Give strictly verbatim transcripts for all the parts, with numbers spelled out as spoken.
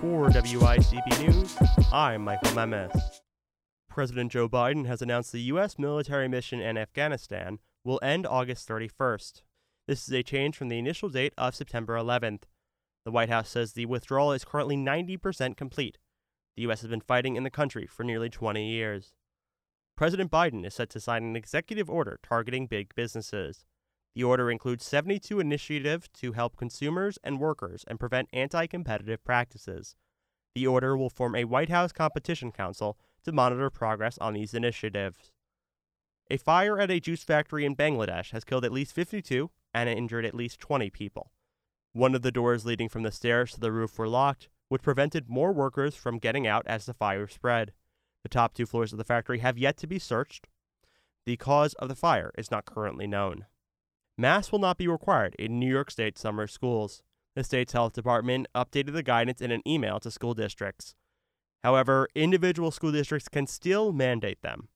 For W I C B News, I'm Michael Nemes. President Joe Biden has announced the U S military mission in Afghanistan will end August thirty-first. This is a change from the initial date of September eleventh. The White House says the withdrawal is currently ninety percent complete. The U S has been fighting in the country for nearly twenty years. President Biden is set to sign an executive order targeting big businesses. The order includes seventy-two initiatives to help consumers and workers and prevent anti-competitive practices. The order will form a White House Competition Council to monitor progress on these initiatives. A fire at a juice factory in Bangladesh has killed at least fifty-two and injured at least twenty people. One of the doors leading from the stairs to the roof were locked, which prevented more workers from getting out as the fire spread. The top two floors of the factory have yet to be searched. The cause of the fire is not currently known. Masks will not be required in New York State summer schools. The state's health department updated the guidance in an email to school districts. However, individual school districts can still mandate them.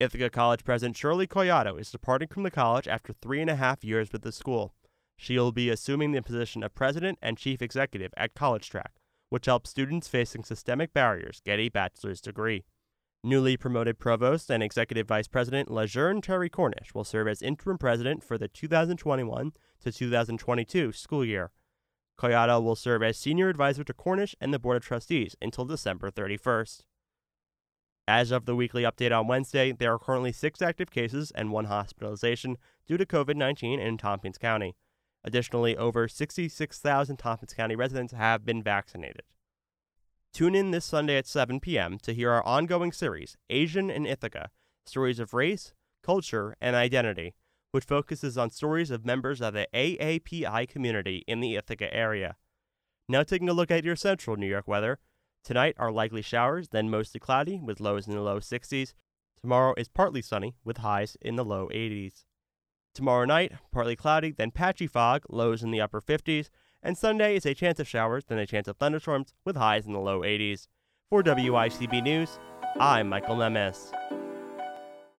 Ithaca College President Shirley Collado is departing from the college after three and a half years with the school. She will be assuming the position of president and chief executive at College Track, which helps students facing systemic barriers get a bachelor's degree. Newly promoted Provost and Executive Vice President LaJuan Terry Cornish will serve as interim president for the two thousand twenty-one to two thousand twenty-two school year. Collado will serve as senior advisor to Cornish and the Board of Trustees until December thirty-first. As of the weekly update on Wednesday, there are currently six active cases and one hospitalization due to covid nineteen in Tompkins County. Additionally, over sixty-six thousand Tompkins County residents have been vaccinated. Tune in this Sunday at seven p.m. to hear our ongoing series, Asian in Ithaca, Stories of Race, Culture, and Identity, which focuses on stories of members of the A A P I community in the Ithaca area. Now taking a look at your central New York weather. Tonight are likely showers, then mostly cloudy with lows in the low sixties. Tomorrow is partly sunny with highs in the low eighties. Tomorrow night, partly cloudy, then patchy fog, lows in the upper fifties. And Sunday is a chance of showers, then a chance of thunderstorms with highs in the low eighties. For W I C B News, I'm Michael Nemes.